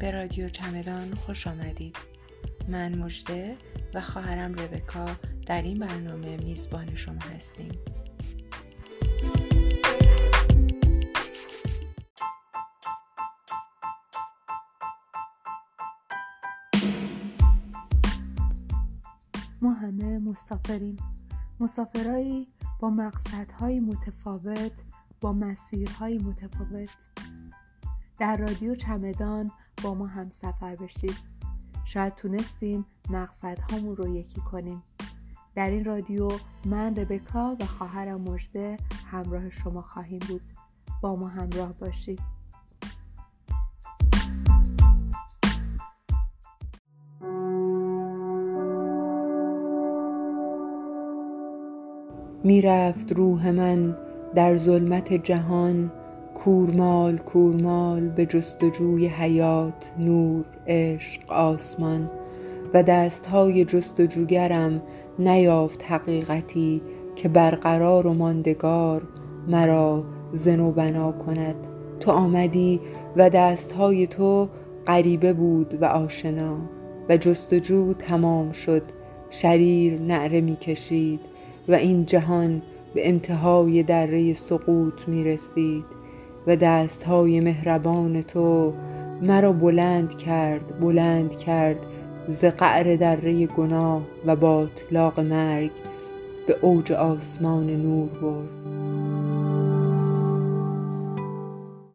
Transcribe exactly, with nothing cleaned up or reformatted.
به رادیو چمدان خوش آمدید. من مژده و خواهرم ربکا در این برنامه میزبان شما هستیم. ما همه مسافریم، مسافرایی با مقصدهای متفاوت، با مسیرهای متفاوت. در رادیو چمدان با ما هم سفر بشید. شاید تونستیم مقصدهامون رو یکی کنیم. در این رادیو من ربکا و خواهرم مژده همراه شما خواهیم بود. با ما همراه باشید. میرفت روح من در ظلمت جهان، کورمال کورمال به جستجوی حیات، نور، عشق، آسمان، و دستهای جستجوگرم نیافت حقیقتی که برقرار و ماندگار مرا زنوبنا کند. تو آمدی و دستهای تو غریبه بود و آشنا، و جستجو تمام شد. شریر نعره می کشید و این جهان به انتهای دره سقوط می رسید، و دستهای مهربان تو مرا بلند کرد، بلند کرد ز قعر دره گناه و با اطلاق مرگ به اوج آسمان نور برد.